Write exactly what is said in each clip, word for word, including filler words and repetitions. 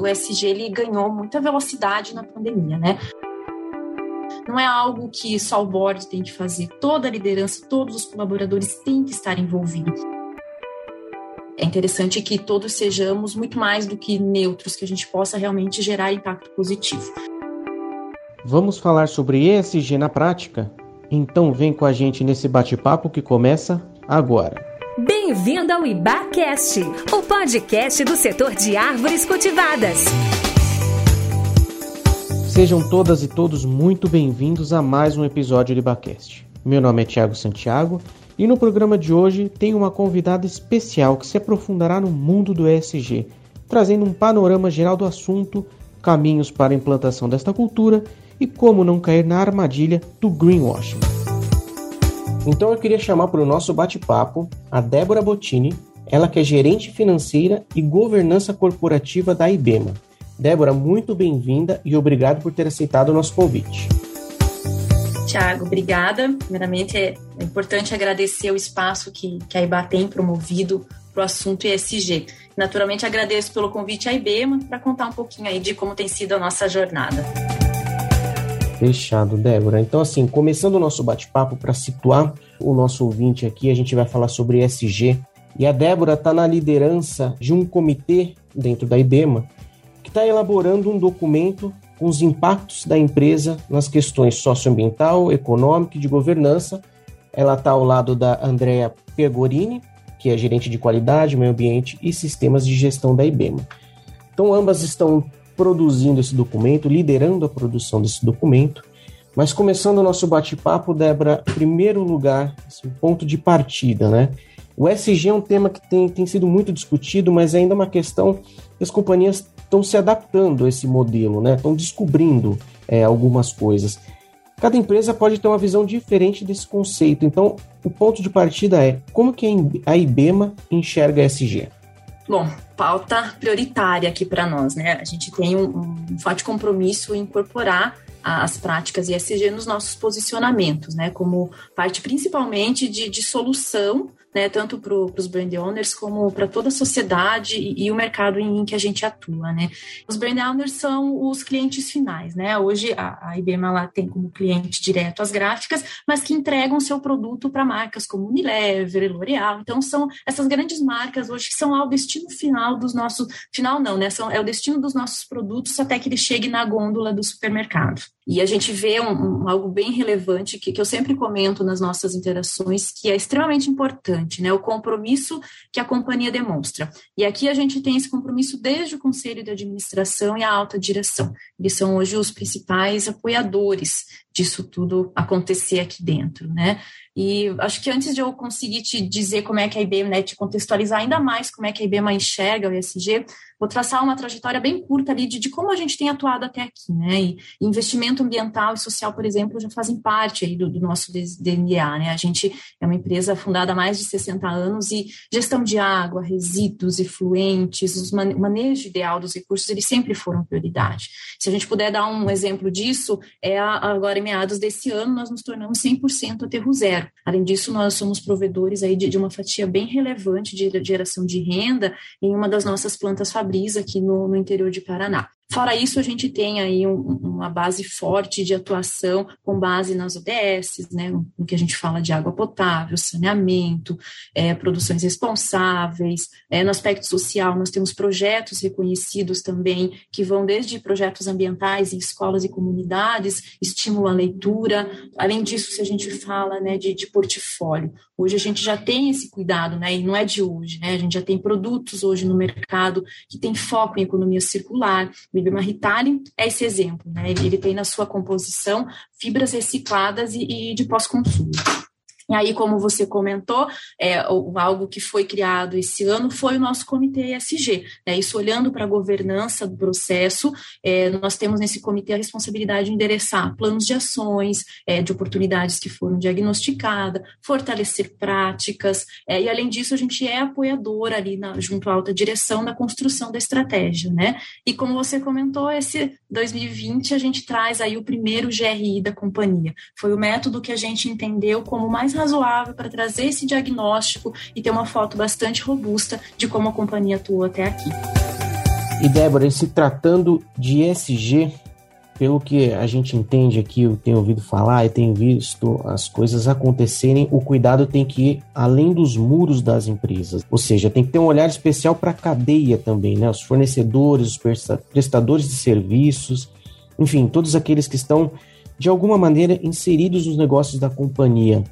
o E S G ele ganhou muita velocidade na pandemia, né? Não é algo que só o board tem que fazer. Toda a liderança, todos os colaboradores têm que estar envolvidos. É interessante que todos sejamos muito mais do que neutros, que a gente possa realmente gerar impacto positivo. Vamos falar sobre E S G na prática? Então vem com a gente nesse bate-papo que começa agora. Bem-vindo ao Ibacast, o podcast do setor de árvores cultivadas. Sejam todas e todos muito bem-vindos a mais um episódio do Ibacast. Meu nome é Thiago Santiago e no programa de hoje tem uma convidada especial que se aprofundará no mundo do E S G, trazendo um panorama geral do assunto, caminhos para a implantação desta cultura e como não cair na armadilha do greenwashing. Então eu queria chamar para o nosso bate-papo a Débora Bottini, ela que é gerente financeira e governança corporativa da IBEMA. Débora, muito bem-vinda e obrigado por ter aceitado o nosso convite. Thiago, obrigada. Primeiramente, é importante agradecer o espaço que, que a I B A tem promovido para o assunto E S G. Naturalmente, agradeço pelo convite à IBEMA para contar um pouquinho aí de como tem sido a nossa jornada. Fechado, Débora. Então, assim, começando o nosso bate-papo, para situar o nosso ouvinte aqui, a gente vai falar sobre E S G. E a Débora está na liderança de um comitê dentro da IBEMA que está elaborando um documento com os impactos da empresa nas questões socioambiental, econômica e de governança. Ela está ao lado da Andrea Pegorini, que é gerente de qualidade, meio ambiente e sistemas de gestão da IBEMA. Então, ambas estão produzindo esse documento, liderando a produção desse documento. Mas começando o nosso bate-papo, Débora, em primeiro lugar, assim, ponto de partida, né? O E S G é um tema que tem, tem sido muito discutido, mas ainda é uma questão que as companhias estão se adaptando a esse modelo, né? Estão descobrindo é, algumas coisas. Cada empresa pode ter uma visão diferente desse conceito. Então, o ponto de partida é como que a IBEMA enxerga a E S G? Bom, pauta prioritária aqui para nós, né? A gente tem um, um forte compromisso em incorporar as práticas E S G nos nossos posicionamentos, né? Como parte principalmente de, de solução, né, tanto para os brand owners como para toda a sociedade e, e o mercado em, em que a gente atua, né? Os brand owners são os clientes finais, né? Hoje a, a IBEMA lá tem como cliente direto as gráficas, mas que entregam seu produto para marcas como Unilever, L'Oreal. Então são essas grandes marcas hoje que são ao destino final dos nossos... Final não, né? São, é o destino dos nossos produtos até que ele chegue na gôndola do supermercado. E a gente vê um, um, algo bem relevante que, que eu sempre comento nas nossas interações, que é extremamente importante, né? O compromisso que a companhia demonstra. E aqui a gente tem esse compromisso desde o Conselho de Administração e a alta direção. Eles são hoje os principais apoiadores disso tudo acontecer aqui dentro, né? E acho que antes de eu conseguir te dizer como é que a IBEMA, né, te contextualizar ainda mais como é que a IBEMA enxerga o E S G, vou traçar uma trajetória bem curta ali de, de como a gente tem atuado até aqui, né? E investimento ambiental e social, por exemplo, já fazem parte aí do, do nosso D N A, né? A gente é uma empresa fundada há mais de sessenta anos e gestão de água, resíduos, efluentes, os mane- manejo ideal dos recursos, eles sempre foram prioridade. Se a gente puder dar um exemplo disso, é a, agora em meados desse ano, nós nos tornamos cem por cento aterro zero. Além disso, nós somos provedores aí de, de uma fatia bem relevante de, de geração de renda em uma das nossas plantas fabris aqui no, no interior de Paraná. Fora isso, a gente tem aí um, uma base forte de atuação com base nas O D S, né, no que a gente fala de água potável, saneamento, é, produções responsáveis. É, no aspecto social, nós temos projetos reconhecidos também, que vão desde projetos ambientais em escolas e comunidades, estímulo à leitura. Além disso, se a gente fala, né, de, de portfólio, hoje a gente já tem esse cuidado, né, e não é de hoje, né, a gente já tem produtos hoje no mercado que tem foco em economia circular. Bibema Ritalin é esse exemplo, né? Ele tem na sua composição fibras recicladas e, e de pós-consumo. E aí, como você comentou, é, algo que foi criado esse ano foi o nosso comitê E S G. Né? Isso olhando para a governança do processo, é, nós temos nesse comitê a responsabilidade de endereçar planos de ações, é, de oportunidades que foram diagnosticadas, fortalecer práticas, é, e além disso a gente é apoiadora ali na, junto à alta direção na construção da estratégia. Né? E como você comentou, esse dois mil e vinte a gente traz aí o primeiro G R I da companhia. Foi o método que a gente entendeu como mais razoável para trazer esse diagnóstico e ter uma foto bastante robusta de como a companhia atuou até aqui. E Débora, em se tratando de E S G, pelo que a gente entende aqui, eu tenho ouvido falar e tenho visto as coisas acontecerem, o cuidado tem que ir além dos muros das empresas. Ou seja, tem que ter um olhar especial para a cadeia também, né? Os fornecedores, os prestadores de serviços, enfim, todos aqueles que estão, de alguma maneira, inseridos nos negócios da companhia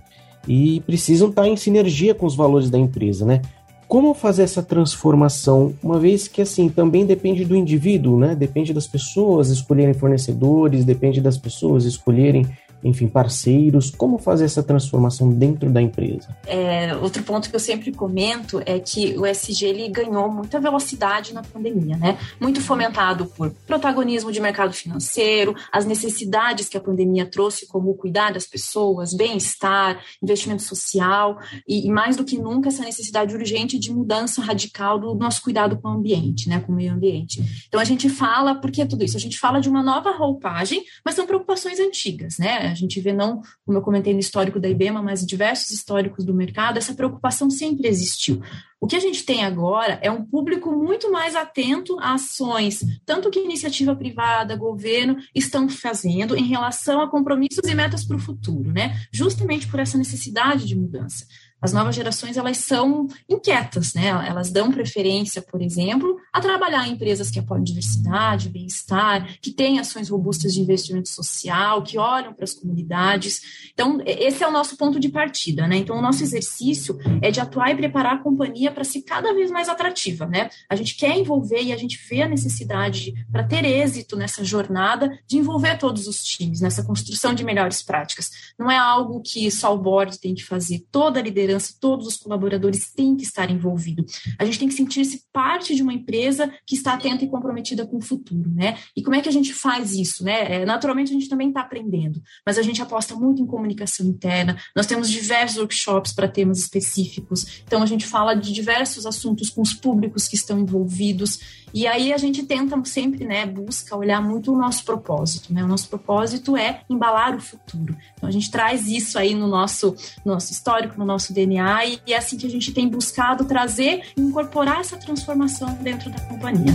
e precisam estar em sinergia com os valores da empresa, né? Como fazer essa transformação, uma vez que, assim, também depende do indivíduo, né? Depende das pessoas escolherem fornecedores, depende das pessoas escolherem, enfim, parceiros. Como fazer essa transformação dentro da empresa? É, outro ponto que eu sempre comento é que o E S G ele ganhou muita velocidade na pandemia, né? Muito fomentado por protagonismo de mercado financeiro, as necessidades que a pandemia trouxe, como cuidar das pessoas, bem-estar, investimento social e, e mais do que nunca essa necessidade urgente de mudança radical do nosso cuidado com o ambiente, né? Com o meio ambiente. Então a gente fala, por que tudo isso? A gente fala de uma nova roupagem, mas são preocupações antigas, né? A gente vê, não, como eu comentei no histórico da IBEMA, mas em diversos históricos do mercado, essa preocupação sempre existiu. O que a gente tem agora é um público muito mais atento a ações, tanto que iniciativa privada, governo, estão fazendo em relação a compromissos e metas para o futuro, né? Justamente por essa necessidade de mudança. As novas gerações, elas são inquietas, né? Elas dão preferência, por exemplo, a trabalhar em empresas que apoiam diversidade, bem-estar, que têm ações robustas de investimento social, que olham para as comunidades. Então, esse é o nosso ponto de partida, né? Então, o nosso exercício é de atuar e preparar a companhia para ser cada vez mais atrativa, né? A gente quer envolver e a gente vê a necessidade, para ter êxito nessa jornada, de envolver todos os times nessa construção de melhores práticas. Não é algo que só o board tem que fazer, toda a liderança, todos os colaboradores têm que estar envolvidos. A gente tem que sentir-se parte de uma empresa que está atenta e comprometida com o futuro, né? E como é que a gente faz isso, né? Naturalmente, a gente também está aprendendo, mas a gente aposta muito em comunicação interna. Nós temos diversos workshops para temas específicos, então a gente fala de diversos assuntos com os públicos que estão envolvidos, e aí a gente tenta sempre, né, busca olhar muito o nosso propósito, né? O nosso propósito é embalar o futuro. Então a gente traz isso aí no nosso, no nosso histórico, no nosso D N A, e é assim que a gente tem buscado trazer e incorporar essa transformação dentro da companhia.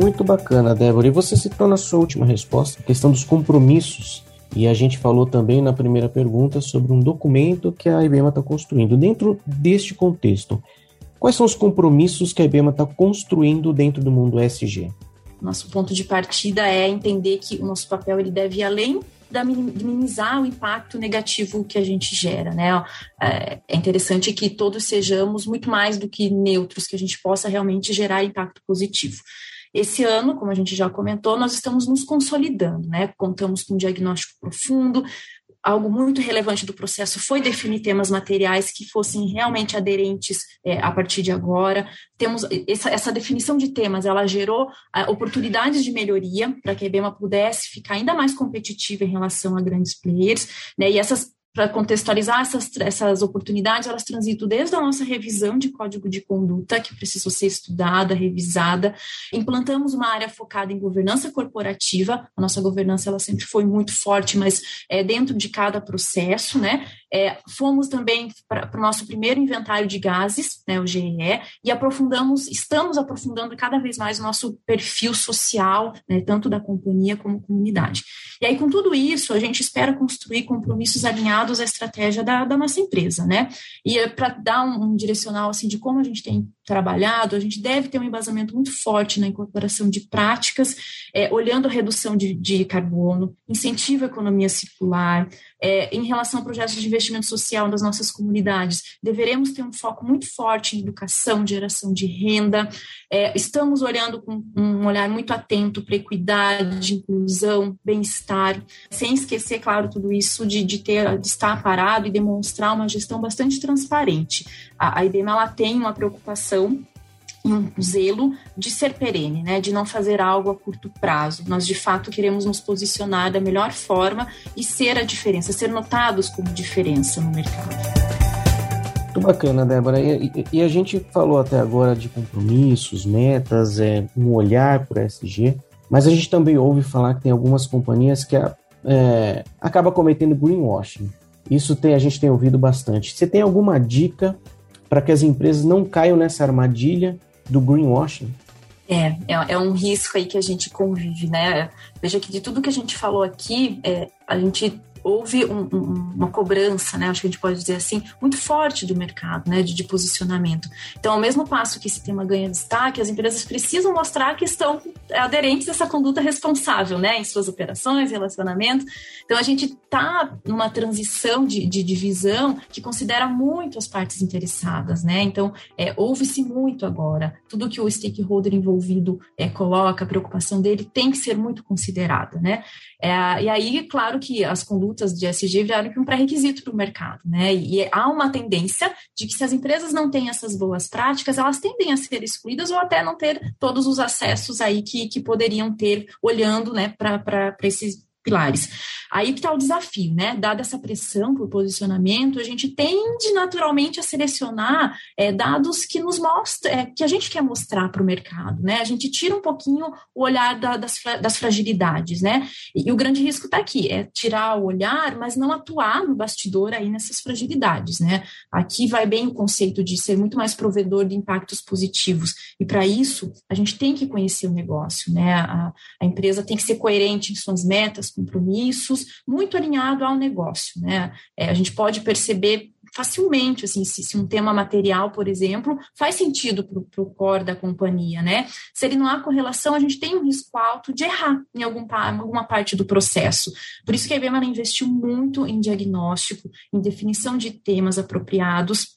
Muito bacana, Débora. E você citou na sua última resposta a questão dos compromissos, e a gente falou também na primeira pergunta sobre um documento que a IBEMA está construindo. Dentro deste contexto, quais são os compromissos que a IBEMA está construindo dentro do mundo E S G? Nosso ponto de partida é entender que o nosso papel ele deve ir além da minimizar o impacto negativo que a gente gera, né? É interessante que todos sejamos muito mais do que neutros, que a gente possa realmente gerar impacto positivo. Esse ano, como a gente já comentou, nós estamos nos consolidando, né? Contamos com um diagnóstico profundo. Algo muito relevante do processo foi definir temas materiais que fossem realmente aderentes é, a partir de agora. Temos essa, essa definição de temas, ela gerou a, oportunidades de melhoria para que a IBEMA pudesse ficar ainda mais competitiva em relação a grandes players, né? E essas, para contextualizar essas, essas oportunidades, elas transitam desde a nossa revisão de código de conduta, que precisou ser estudada, revisada. Implantamos uma área focada em governança corporativa. A nossa governança ela sempre foi muito forte, mas é, dentro de cada processo, né? É, fomos também para o nosso primeiro inventário de gases, né, o G R I, e aprofundamos, estamos aprofundando cada vez mais o nosso perfil social, né, tanto da companhia como comunidade. E aí, com tudo isso, a gente espera construir compromissos alinhados à estratégia da, da nossa empresa, né? E é para dar um, um direcional assim, de como a gente tem trabalhado, a gente deve ter um embasamento muito forte na incorporação de práticas, é, olhando a redução de, de carbono, incentivo à economia circular, é, em relação a projetos de investimento social das nossas comunidades, deveremos ter um foco muito forte em educação, geração de renda, é, estamos olhando com um olhar muito atento para equidade, inclusão, bem-estar, sem esquecer, claro, tudo isso de, de, ter, de estar parado e demonstrar uma gestão bastante transparente. A, a IBEMA ela tem uma preocupação e um zelo de ser perene, né? De não fazer algo a curto prazo. Nós, de fato, queremos nos posicionar da melhor forma e ser a diferença, ser notados como diferença no mercado. Muito bacana, Débora. E, e, e a gente falou até agora de compromissos, metas, é, um olhar para o E S G, mas a gente também ouve falar que tem algumas companhias que é, acabam cometendo greenwashing. Isso tem, a gente tem ouvido bastante. Você tem alguma dica para que as empresas não caiam nessa armadilha do greenwashing? É, é um risco aí que a gente convive, né? Veja que de tudo que a gente falou aqui, é, a gente houve um, um, uma cobrança, né? Acho que a gente pode dizer assim, muito forte do mercado, né? De, de posicionamento. Então, ao mesmo passo que esse tema ganha destaque, as empresas precisam mostrar que estão aderentes a essa conduta responsável, né? Em suas operações, relacionamento. Então, a gente está numa transição de, de divisão que considera muito as partes interessadas, né? Então, é, ouve-se muito agora. Tudo que o stakeholder envolvido é, coloca, a preocupação dele tem que ser muito considerada, né? É, e aí, claro que as condutas de E S G viraram um pré-requisito para o mercado, né? E há uma tendência de que se as empresas não têm essas boas práticas, elas tendem a ser excluídas ou até não ter todos os acessos aí que, que poderiam ter, olhando, né, para esses pilares. Aí que está o desafio, né? Dada essa pressão por posicionamento, a gente tende naturalmente a selecionar é, dados que nos mostram, é, que a gente quer mostrar para o mercado, né? A gente tira um pouquinho o olhar da, das, das fragilidades, né? E, e o grande risco está aqui, é tirar o olhar, mas não atuar no bastidor aí nessas fragilidades, né? Aqui vai bem o conceito de ser muito mais provedor de impactos positivos, e para isso a gente tem que conhecer o negócio, né? A, a empresa tem que ser coerente em suas metas, compromissos, muito alinhado ao negócio, né? É, a gente pode perceber facilmente, assim, se, se um tema material, por exemplo, faz sentido para o core da companhia, né? Se ele não há correlação, a gente tem um risco alto de errar em, algum, em alguma parte do processo. Por isso que a IBEMA investiu muito em diagnóstico, em definição de temas apropriados,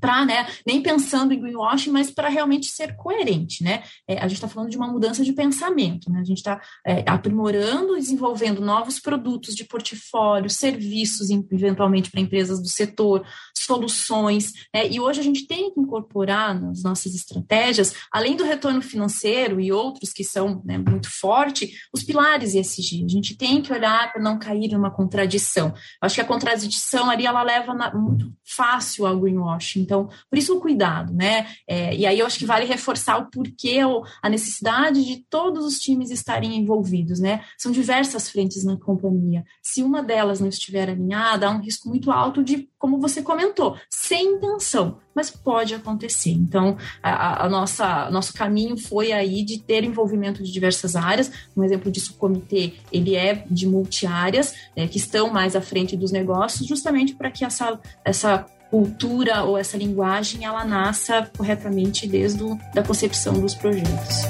para, né, nem pensando em greenwashing, mas para realmente ser coerente, né? É, a gente está falando de uma mudança de pensamento, né? A gente está é, aprimorando e desenvolvendo novos produtos de portfólio, serviços, eventualmente para empresas do setor, soluções, né? E hoje a gente tem que incorporar nas nossas estratégias, além do retorno financeiro e outros que são, né, muito forte, os pilares E S G. A gente tem que olhar para não cair numa contradição. Acho que a contradição ali, ela leva na, muito fácil ao greenwashing. Então, por isso o cuidado, né? É, e aí eu acho que vale reforçar o porquê, ou a necessidade de todos os times estarem envolvidos, né? São diversas frentes na companhia. Se uma delas não estiver alinhada, há um risco muito alto de, como você comentou, sem intenção, mas pode acontecer. Então, a, a nossa, nosso caminho foi aí de ter envolvimento de diversas áreas. Um exemplo disso, o comitê, ele é de multiáreas, é, que estão mais à frente dos negócios, justamente para que essa... essa cultura ou essa linguagem, ela nasça corretamente desde o, da concepção dos projetos.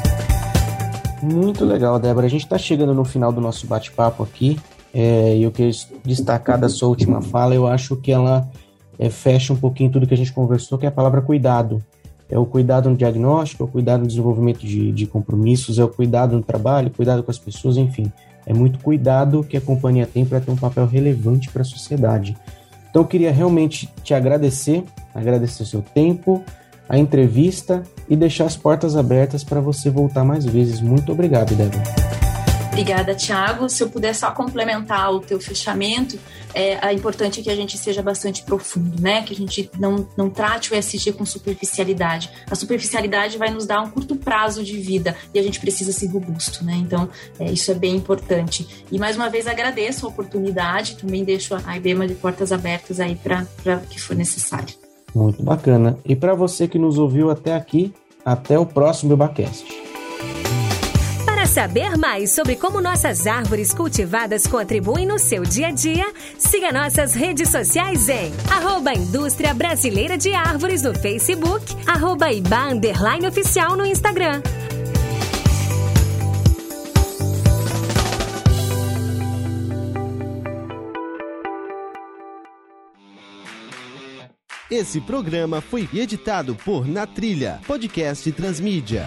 Muito legal, Débora. A gente está chegando no final do nosso bate-papo aqui, e é, eu queria destacar da sua última fala, eu acho que ela é, fecha um pouquinho tudo que a gente conversou, que é a palavra cuidado. É o cuidado no diagnóstico, é o cuidado no desenvolvimento de, de compromissos, é o cuidado no trabalho, cuidado com as pessoas, enfim. É muito cuidado que a companhia tem para ter um papel relevante para a sociedade. Então, eu queria realmente te agradecer, agradecer o seu tempo, a entrevista e deixar as portas abertas para você voltar mais vezes. Muito obrigado, Débora. Obrigada, Thiago. Se eu puder só complementar o teu fechamento, é, é importante que a gente seja bastante profundo, né? Que a gente não, não trate o E S G com superficialidade. A superficialidade vai nos dar um curto prazo de vida e a gente precisa ser robusto, né? Então, é, isso é bem importante. E, mais uma vez, agradeço a oportunidade, também deixo a IBEMA de portas abertas aí para o que for necessário. Muito bacana. E para você que nos ouviu até aqui, até o próximo Ibacast. Saber mais sobre como nossas árvores cultivadas contribuem no seu dia a dia, siga nossas redes sociais em arroba Indústria Brasileira de Árvores no Facebook, arroba Iba Underline Oficial no Instagram. Esse programa foi editado por Na Trilha, podcast Transmídia.